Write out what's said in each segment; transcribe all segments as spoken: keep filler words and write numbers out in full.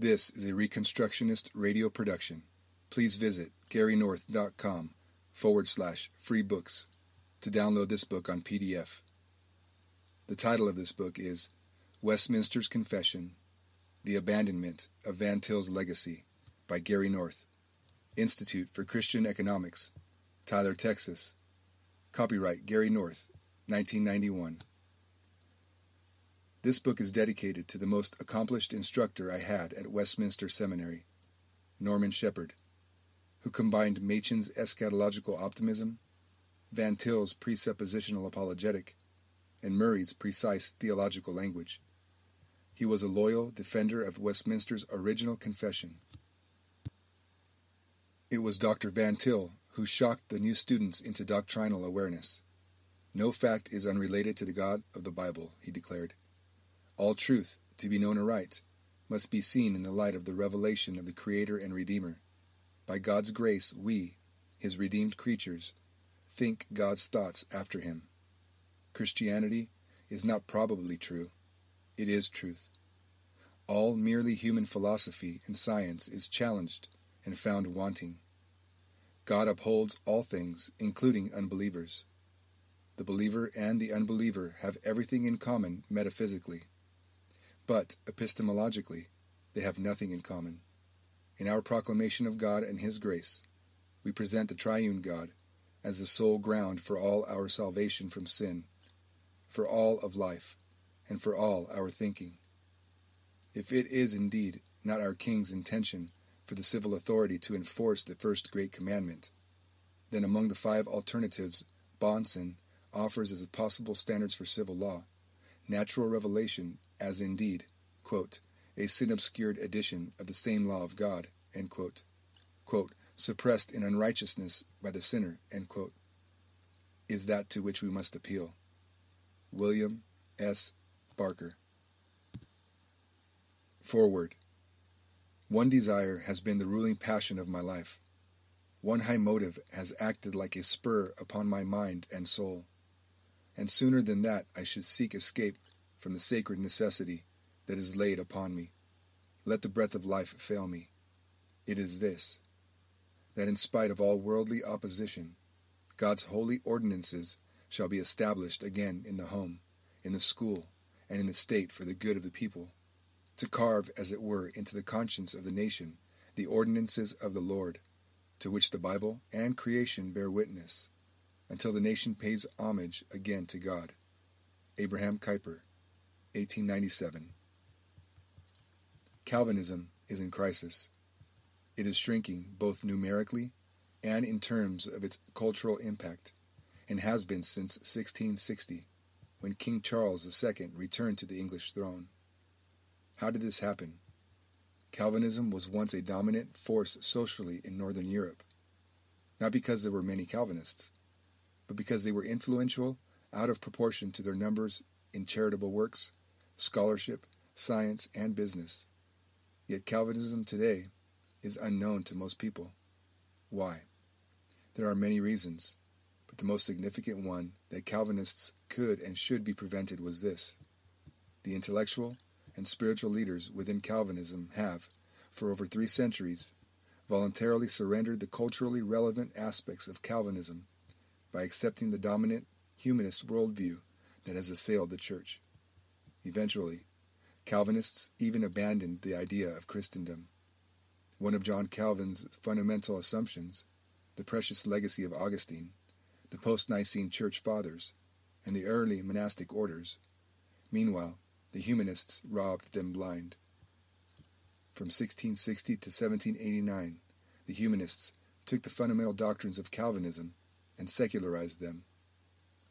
This is a Reconstructionist radio production. Please visit GaryNorth.com forward slash free books to download this book on P D F. The title of this book is Westminster's Confession, The Abandonment of Van Til's Legacy by Gary North, Institute for Christian Economics, Tyler, Texas. Copyright Gary North, nineteen ninety-one. This book is dedicated to the most accomplished instructor I had at Westminster Seminary, Norman Shepherd, who combined Machen's eschatological optimism, Van Til's presuppositional apologetic, and Murray's precise theological language. He was a loyal defender of Westminster's original confession. It was Doctor Van Til who shocked the new students into doctrinal awareness. No fact is unrelated to the God of the Bible, he declared. All truth, to be known aright, must be seen in the light of the revelation of the Creator and Redeemer. By God's grace, we, His redeemed creatures, think God's thoughts after Him. Christianity is not probably true. It is truth. All merely human philosophy and science is challenged and found wanting. God upholds all things, including unbelievers. The believer and the unbeliever have everything in common metaphysically. But, epistemologically, they have nothing in common. In our proclamation of God and His grace, we present the triune God as the sole ground for all our salvation from sin, for all of life, and for all our thinking. If it is indeed not our King's intention for the civil authority to enforce the first great commandment, then among the five alternatives Bonson offers as possible standards for civil law, natural revelation as indeed, quote, a sin-obscured edition of the same law of God, end quote, quote, suppressed in unrighteousness by the sinner, end quote, is that to which we must appeal. William S. Barker. Forward. One desire has been the ruling passion of my life. One high motive has acted like a spur upon my mind and soul. And sooner than that I should seek escape from the sacred necessity that is laid upon me. Let the breath of life fail me. It is this, that in spite of all worldly opposition, God's holy ordinances shall be established again in the home, in the school, and in the state for the good of the people, to carve, as it were, into the conscience of the nation the ordinances of the Lord, to which the Bible and creation bear witness, until the nation pays homage again to God. Abraham Kuyper, eighteen ninety-seven. Calvinism is in crisis. It is shrinking both numerically and in terms of its cultural impact, and has been since sixteen sixty, when King Charles the Second returned to the English throne. How did this happen? Calvinism was once a dominant force socially in Northern Europe, not because there were many Calvinists, but because they were influential out of proportion to their numbers in charitable works, scholarship, science, and business. Yet Calvinism today is unknown to most people. Why? There are many reasons, but the most significant one that Calvinists could and should be prevented was this. The intellectual and spiritual leaders within Calvinism have, for over three centuries, voluntarily surrendered the culturally relevant aspects of Calvinism by accepting the dominant humanist worldview that has assailed the Church. Eventually, Calvinists even abandoned the idea of Christendom. One of John Calvin's fundamental assumptions, the precious legacy of Augustine, the post-Nicene Church Fathers, and the early monastic orders. Meanwhile, the humanists robbed them blind. From sixteen sixty to seventeen eighty-nine, the humanists took the fundamental doctrines of Calvinism and secularized them.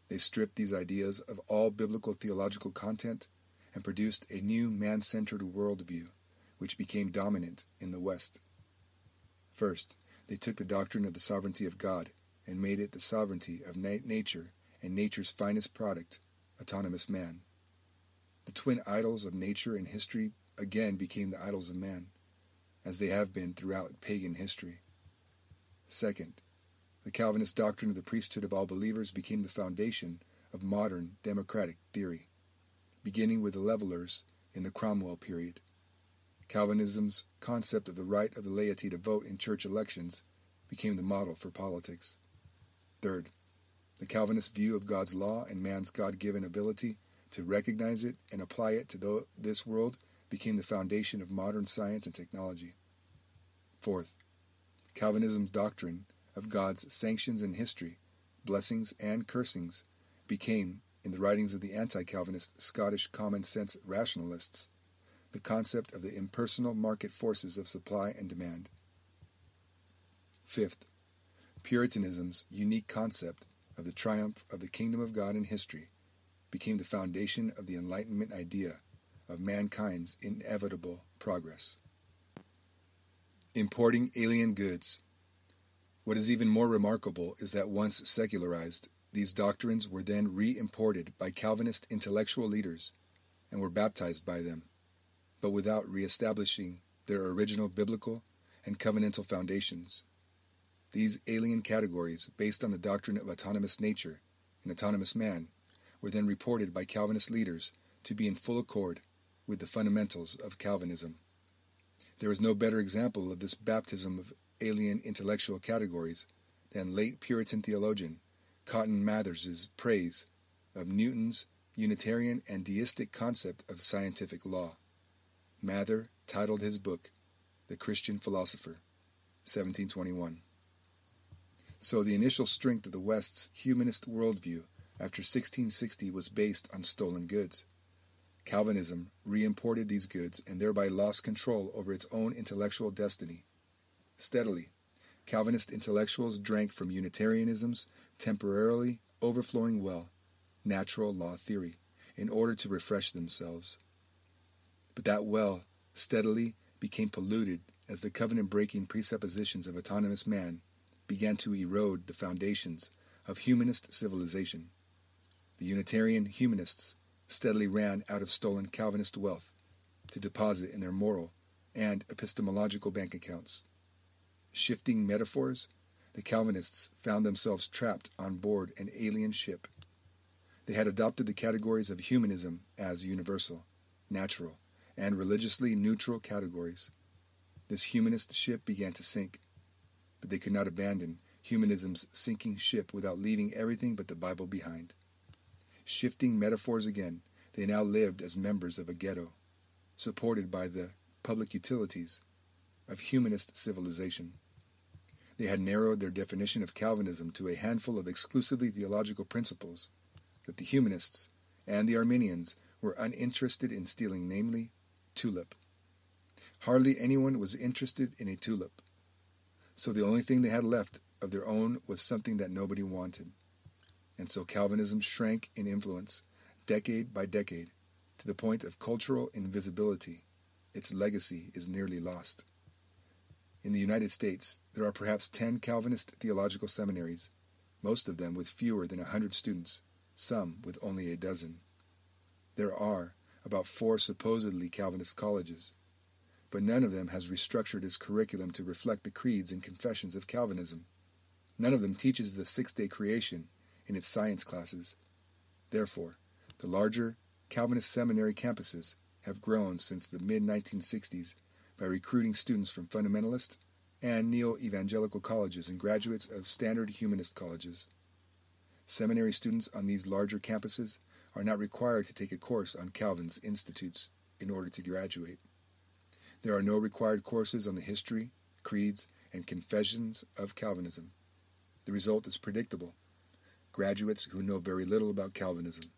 They stripped these ideas of all biblical theological content and produced a new man-centered worldview, which became dominant in the West. First, they took the doctrine of the sovereignty of God and made it the sovereignty of na- nature and nature's finest product, autonomous man. The twin idols of nature and history again became the idols of man, as they have been throughout pagan history. Second, the Calvinist doctrine of the priesthood of all believers became the foundation of modern democratic theory, beginning with the Levellers in the Cromwell period. Calvinism's concept of the right of the laity to vote in church elections became the model for politics. Third, the Calvinist view of God's law and man's God-given ability to recognize it and apply it to this world became the foundation of modern science and technology. Fourth, Calvinism's doctrine of God's sanctions in history, blessings and cursings, became, in the writings of the anti-Calvinist Scottish common-sense rationalists, the concept of the impersonal market forces of supply and demand. Fifth, Puritanism's unique concept of the triumph of the kingdom of God in history became the foundation of the Enlightenment idea of mankind's inevitable progress. Importing alien goods. What is even more remarkable is that once secularized, these doctrines were then re-imported by Calvinist intellectual leaders and were baptized by them, but without re-establishing their original biblical and covenantal foundations. These alien categories, based on the doctrine of autonomous nature and autonomous man, were then reported by Calvinist leaders to be in full accord with the fundamentals of Calvinism. There is no better example of this baptism of alien intellectual categories than late Puritan theologian Cotton Mather's praise of Newton's Unitarian and Deistic concept of scientific law. Mather titled his book, The Christian Philosopher, seventeen twenty-one. So the initial strength of the West's humanist worldview after sixteen sixty was based on stolen goods. Calvinism re-imported these goods and thereby lost control over its own intellectual destiny. Steadily, Calvinist intellectuals drank from Unitarianism's temporarily overflowing well, natural law theory, in order to refresh themselves. But that well steadily became polluted as the covenant-breaking presuppositions of autonomous man began to erode the foundations of humanist civilization. The Unitarian humanists steadily ran out of stolen Calvinist wealth to deposit in their moral and epistemological bank accounts. Shifting metaphors, the Calvinists found themselves trapped on board an alien ship. They had adopted the categories of humanism as universal, natural, and religiously neutral categories. This humanist ship began to sink, but they could not abandon humanism's sinking ship without leaving everything but the Bible behind. Shifting metaphors again, they now lived as members of a ghetto, supported by the public utilities of humanist civilization. They had narrowed their definition of Calvinism to a handful of exclusively theological principles that the humanists and the Arminians were uninterested in stealing, namely, tulip. Hardly anyone was interested in a tulip, so the only thing they had left of their own was something that nobody wanted. And so Calvinism shrank in influence, decade by decade, to the point of cultural invisibility. Its legacy is nearly lost. In the United States, there are perhaps ten Calvinist theological seminaries, most of them with fewer than a hundred students, some with only a dozen. There are about four supposedly Calvinist colleges, but none of them has restructured its curriculum to reflect the creeds and confessions of Calvinism. None of them teaches the six-day creation in its science classes. Therefore, the larger Calvinist seminary campuses have grown since the mid nineteen sixties by recruiting students from fundamentalist and neo-evangelical colleges and graduates of standard humanist colleges. Seminary students on these larger campuses are not required to take a course on Calvin's institutes in order to graduate. There are no required courses on the history, creeds, and confessions of Calvinism. The result is predictable: graduates who know very little about Calvinism.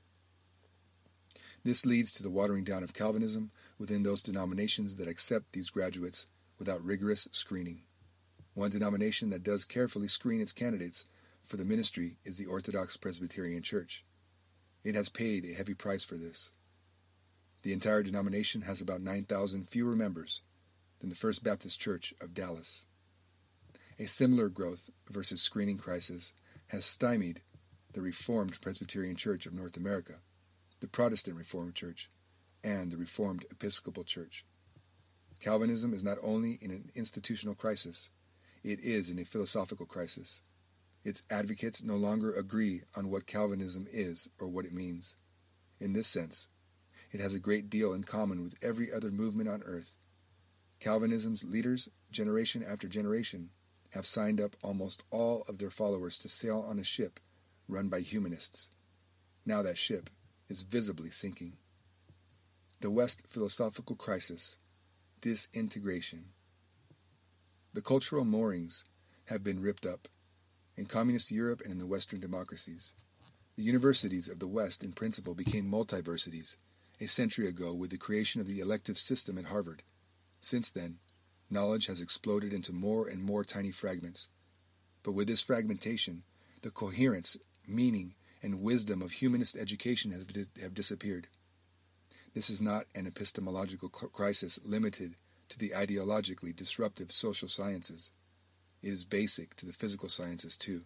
This leads to the watering down of Calvinism within those denominations that accept these graduates without rigorous screening. One denomination that does carefully screen its candidates for the ministry is the Orthodox Presbyterian Church. It has paid a heavy price for this. The entire denomination has about nine thousand fewer members than the First Baptist Church of Dallas. A similar growth versus screening crisis has stymied the Reformed Presbyterian Church of North America, the Protestant Reformed Church, and the Reformed Episcopal Church. Calvinism is not only in an institutional crisis, it is in a philosophical crisis. Its advocates no longer agree on what Calvinism is or what it means. In this sense, it has a great deal in common with every other movement on earth, Calvinism's leaders, generation after generation, have signed up almost all of their followers to sail on a ship run by humanists. Now that ship is visibly sinking. The West philosophical crisis, disintegration. The cultural moorings have been ripped up in communist Europe and in the Western democracies. The universities of the West in principle became multiversities a century ago with the creation of the elective system at Harvard. Since then, knowledge has exploded into more and more tiny fragments. But with this fragmentation, the coherence, meaning, and wisdom of humanist education have, di- have disappeared. This is not an epistemological crisis limited to the ideologically disruptive social sciences. It is basic to the physical sciences too.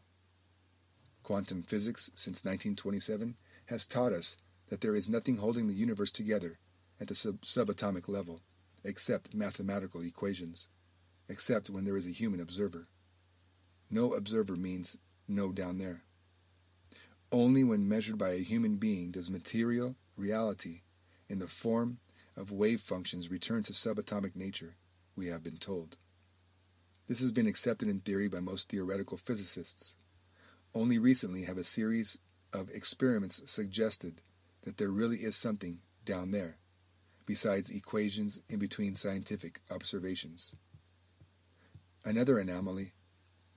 Quantum physics, since nineteen twenty-seven, has taught us that there is nothing holding the universe together at the sub- subatomic level, except mathematical equations, except when there is a human observer. No observer means no down there. Only when measured by a human being does material reality in the form of wave functions return to subatomic nature, we have been told. This has been accepted in theory by most theoretical physicists. Only recently have a series of experiments suggested that there really is something down there, besides equations in between scientific observations. Another anomaly,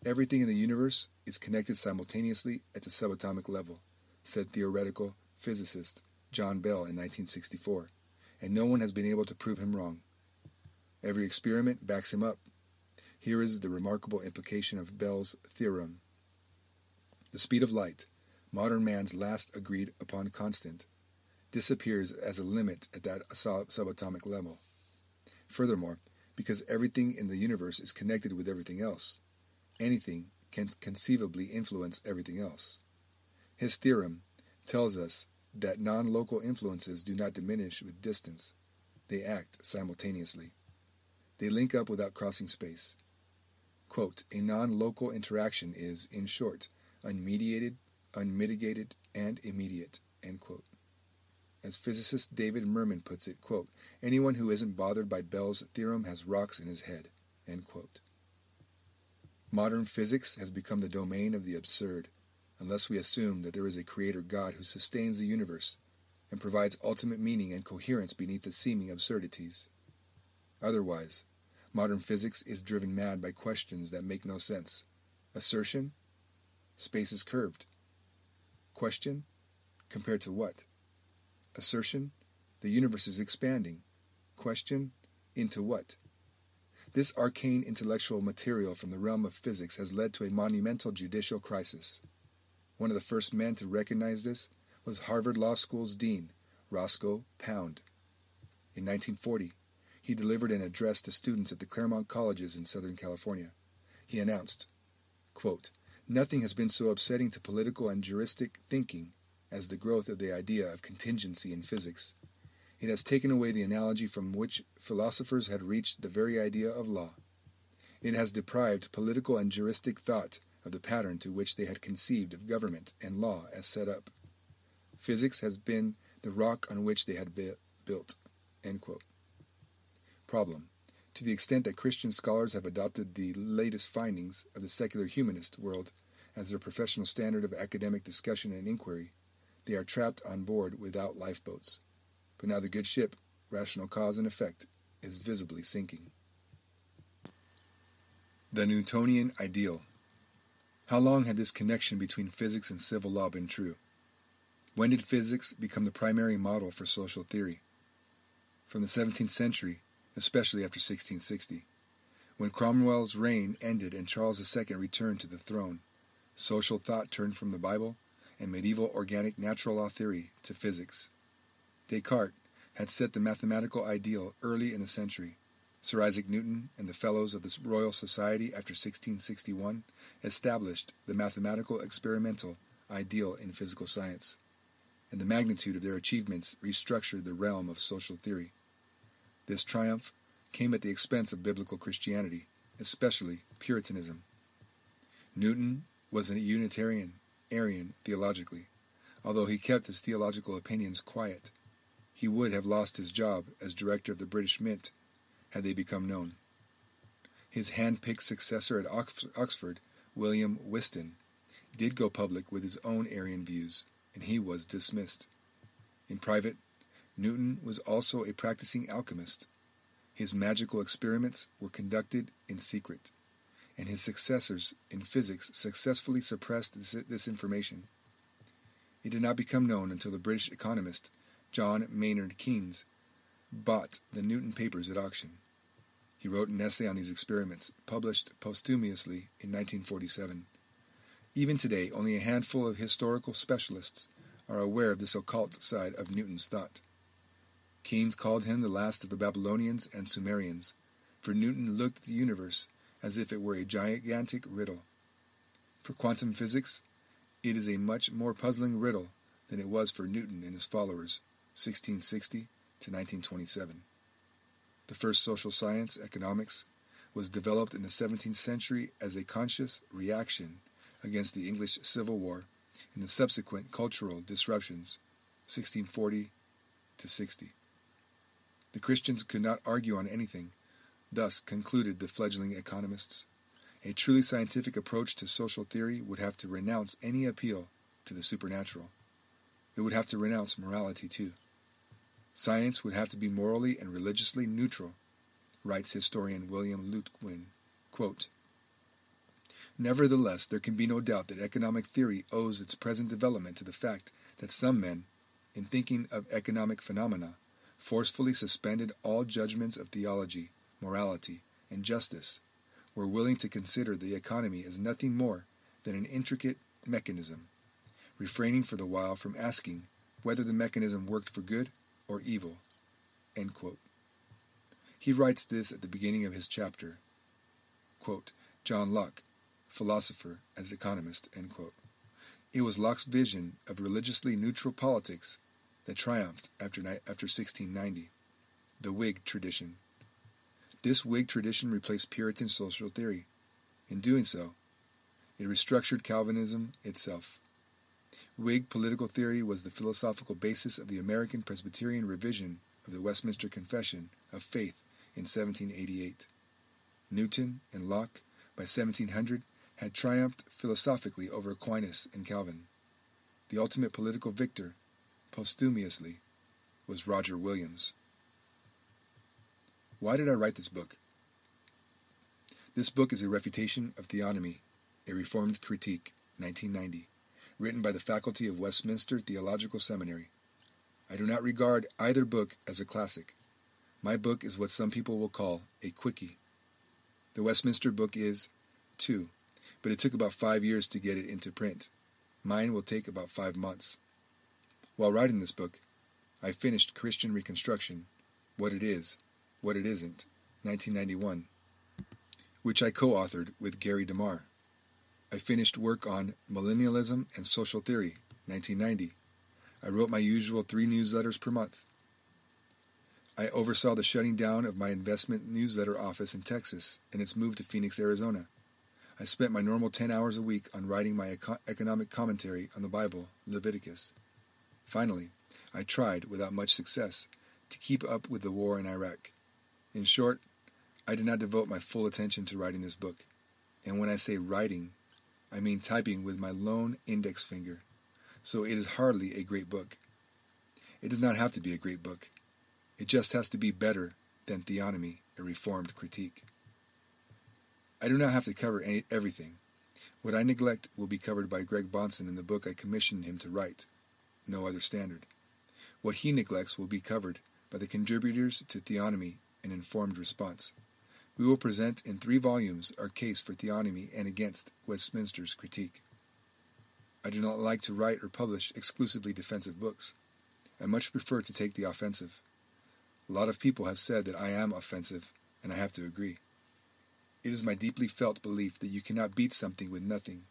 everything in the universe is connected simultaneously at the subatomic level, said theoretical physicist John Bell in nineteen sixty-four, and no one has been able to prove him wrong. Every experiment backs him up. Here is the remarkable implication of Bell's theorem. The speed of light, modern man's last agreed upon constant, disappears as a limit at that sub- subatomic level. Furthermore, because everything in the universe is connected with everything else, anything can conceivably influence everything else. His theorem tells us that non-local influences do not diminish with distance. They act simultaneously. They link up without crossing space. Quote, a non-local interaction is, in short, unmediated, unmitigated, and immediate, end quote. As physicist David Mermin puts it, quote, anyone who isn't bothered by Bell's theorem has rocks in his head, end quote. Modern physics has become the domain of the absurd, unless we assume that there is a creator God who sustains the universe and provides ultimate meaning and coherence beneath the seeming absurdities. Otherwise, modern physics is driven mad by questions that make no sense. Assertion? Space is curved. Question? Compared to what? Assertion? The universe is expanding. Question? Into what? This arcane intellectual material from the realm of physics has led to a monumental judicial crisis. One of the first men to recognize this was Harvard Law School's dean, Roscoe Pound. In nineteen forty, he delivered an address to students at the Claremont Colleges in Southern California. He announced, quote, nothing has been so upsetting to political and juristic thinking as the growth of the idea of contingency in physics. It has taken away the analogy from which philosophers had reached the very idea of law. It has deprived political and juristic thought of the pattern to which they had conceived of government and law as set up. Physics has been the rock on which they had be- built. End quote. Problem. To the extent that Christian scholars have adopted the latest findings of the secular humanist world as their professional standard of academic discussion and inquiry, they are trapped on board without lifeboats. But now the good ship, rational cause and effect, is visibly sinking. The Newtonian ideal. How long had this connection between physics and civil law been true? When did physics become the primary model for social theory? From the seventeenth century, especially after sixteen sixty, when Cromwell's reign ended and Charles the Second returned to the throne, social thought turned from the Bible and medieval organic natural law theory to physics. Descartes had set the mathematical ideal early in the century. Sir Isaac Newton and the Fellows of the Royal Society after sixteen sixty-one established the mathematical experimental ideal in physical science, and the magnitude of their achievements restructured the realm of social theory. This triumph came at the expense of biblical Christianity, especially Puritanism. Newton was a Unitarian, Arian theologically, although he kept his theological opinions quiet. He would have lost his job as director of the British Mint had they become known. His hand-picked successor at Oxford, William Whiston, did go public with his own Arian views, and he was dismissed. In private, Newton was also a practicing alchemist. His magical experiments were conducted in secret, and his successors in physics successfully suppressed this, this information. It did not become known until the British economist John Maynard Keynes bought the Newton papers at auction. He wrote an essay on these experiments, published posthumously in nineteen forty-seven. Even today, only a handful of historical specialists are aware of this occult side of Newton's thought. Keynes called him the last of the Babylonians and Sumerians, for Newton looked at the universe as if it were a gigantic riddle. For quantum physics, it is a much more puzzling riddle than it was for Newton and his followers, sixteen sixty to nineteen twenty-seven. The first social science, economics, was developed in the seventeenth century as a conscious reaction against the English Civil War and the subsequent cultural disruptions, sixteen forty to sixty. The Christians could not argue on anything, thus concluded the fledgling economists. A truly scientific approach to social theory would have to renounce any appeal to the supernatural. It would have to renounce morality, too. Science would have to be morally and religiously neutral, writes historian William Lutwin. Quote, nevertheless, there can be no doubt that economic theory owes its present development to the fact that some men, in thinking of economic phenomena, forcefully suspended all judgments of theology, morality, and justice, were willing to consider the economy as nothing more than an intricate mechanism, refraining for the while from asking whether the mechanism worked for good or evil. End quote. He writes this at the beginning of his chapter. Quote, John Locke, philosopher as economist. End quote. It was Locke's vision of religiously neutral politics that triumphed after, after sixteen ninety, the Whig tradition. This Whig tradition replaced Puritan social theory. In doing so, it restructured Calvinism itself. Whig political theory was the philosophical basis of the American Presbyterian revision of the Westminster Confession of Faith in seventeen eighty-eight. Newton and Locke, by seventeen hundred, had triumphed philosophically over Aquinas and Calvin. The ultimate political victor, posthumously, was Roger Williams. Why did I write this book? This book is a refutation of Theonomy, a Reformed Critique, nineteen ninety. Written by the faculty of Westminster Theological Seminary. I do not regard either book as a classic. My book is what some people will call a quickie. The Westminster book is, too, but it took about five years to get it into print. Mine will take about five months. While writing this book, I finished Christian Reconstruction, What It Is, What It Isn't, nineteen ninety-one, which I co-authored with Gary DeMar. I finished work on Millennialism and Social Theory, nineteen ninety. I wrote my usual three newsletters per month. I oversaw the shutting down of my investment newsletter office in Texas and its move to Phoenix, Arizona. I spent my normal ten hours a week on writing my eco- economic commentary on the Bible, Leviticus. Finally, I tried, without much success, to keep up with the war in Iraq. In short, I did not devote my full attention to writing this book. And when I say writing, I mean typing with my lone index finger, so it is hardly a great book. It does not have to be a great book. It just has to be better than Theonomy, a Reformed Critique. I do not have to cover any, everything. What I neglect will be covered by Greg Bonson in the book I commissioned him to write, No Other Standard. What he neglects will be covered by the contributors to Theonomy, an Informed Response. We will present in three volumes our case for Theonomy and against Westminster's critique. I do not like to write or publish exclusively defensive books. I much prefer to take the offensive. A lot of people have said that I am offensive, and I have to agree. It is my deeply felt belief that you cannot beat something with nothing.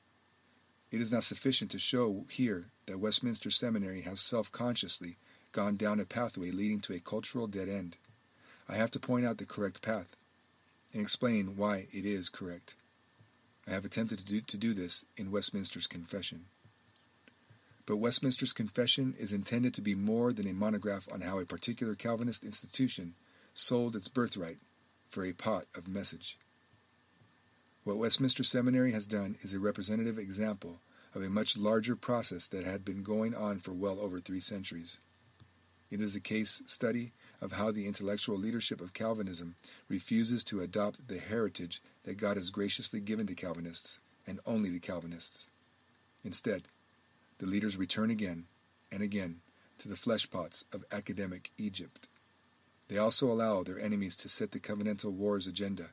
It is not sufficient to show here that Westminster Seminary has self-consciously gone down a pathway leading to a cultural dead end. I have to point out the correct path and explain why it is correct. I have attempted to do, to do this in Westminster's Confession. But Westminster's Confession is intended to be more than a monograph on how a particular Calvinist institution sold its birthright for a pot of message. What Westminster Seminary has done is a representative example of a much larger process that had been going on for well over three centuries. It is a case study of how the intellectual leadership of Calvinism refuses to adopt the heritage that God has graciously given to Calvinists, and only to Calvinists. Instead, the leaders return again and again to the fleshpots of academic Egypt. They also allow their enemies to set the covenantal war's agenda.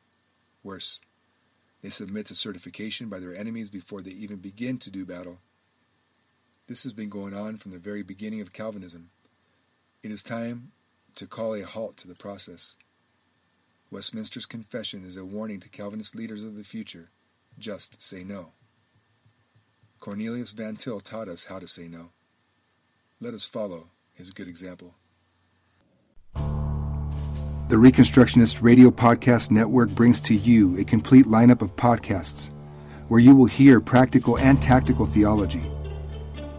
Worse, they submit to certification by their enemies before they even begin to do battle. This has been going on from the very beginning of Calvinism. It is time to call a halt to the process. Westminster's Confession is a warning to Calvinist leaders of the future. Just say no. Cornelius Van Til taught us how to say no. Let us follow his good example. The Reconstructionist Radio Podcast Network brings to you a complete lineup of podcasts where you will hear practical and tactical theology.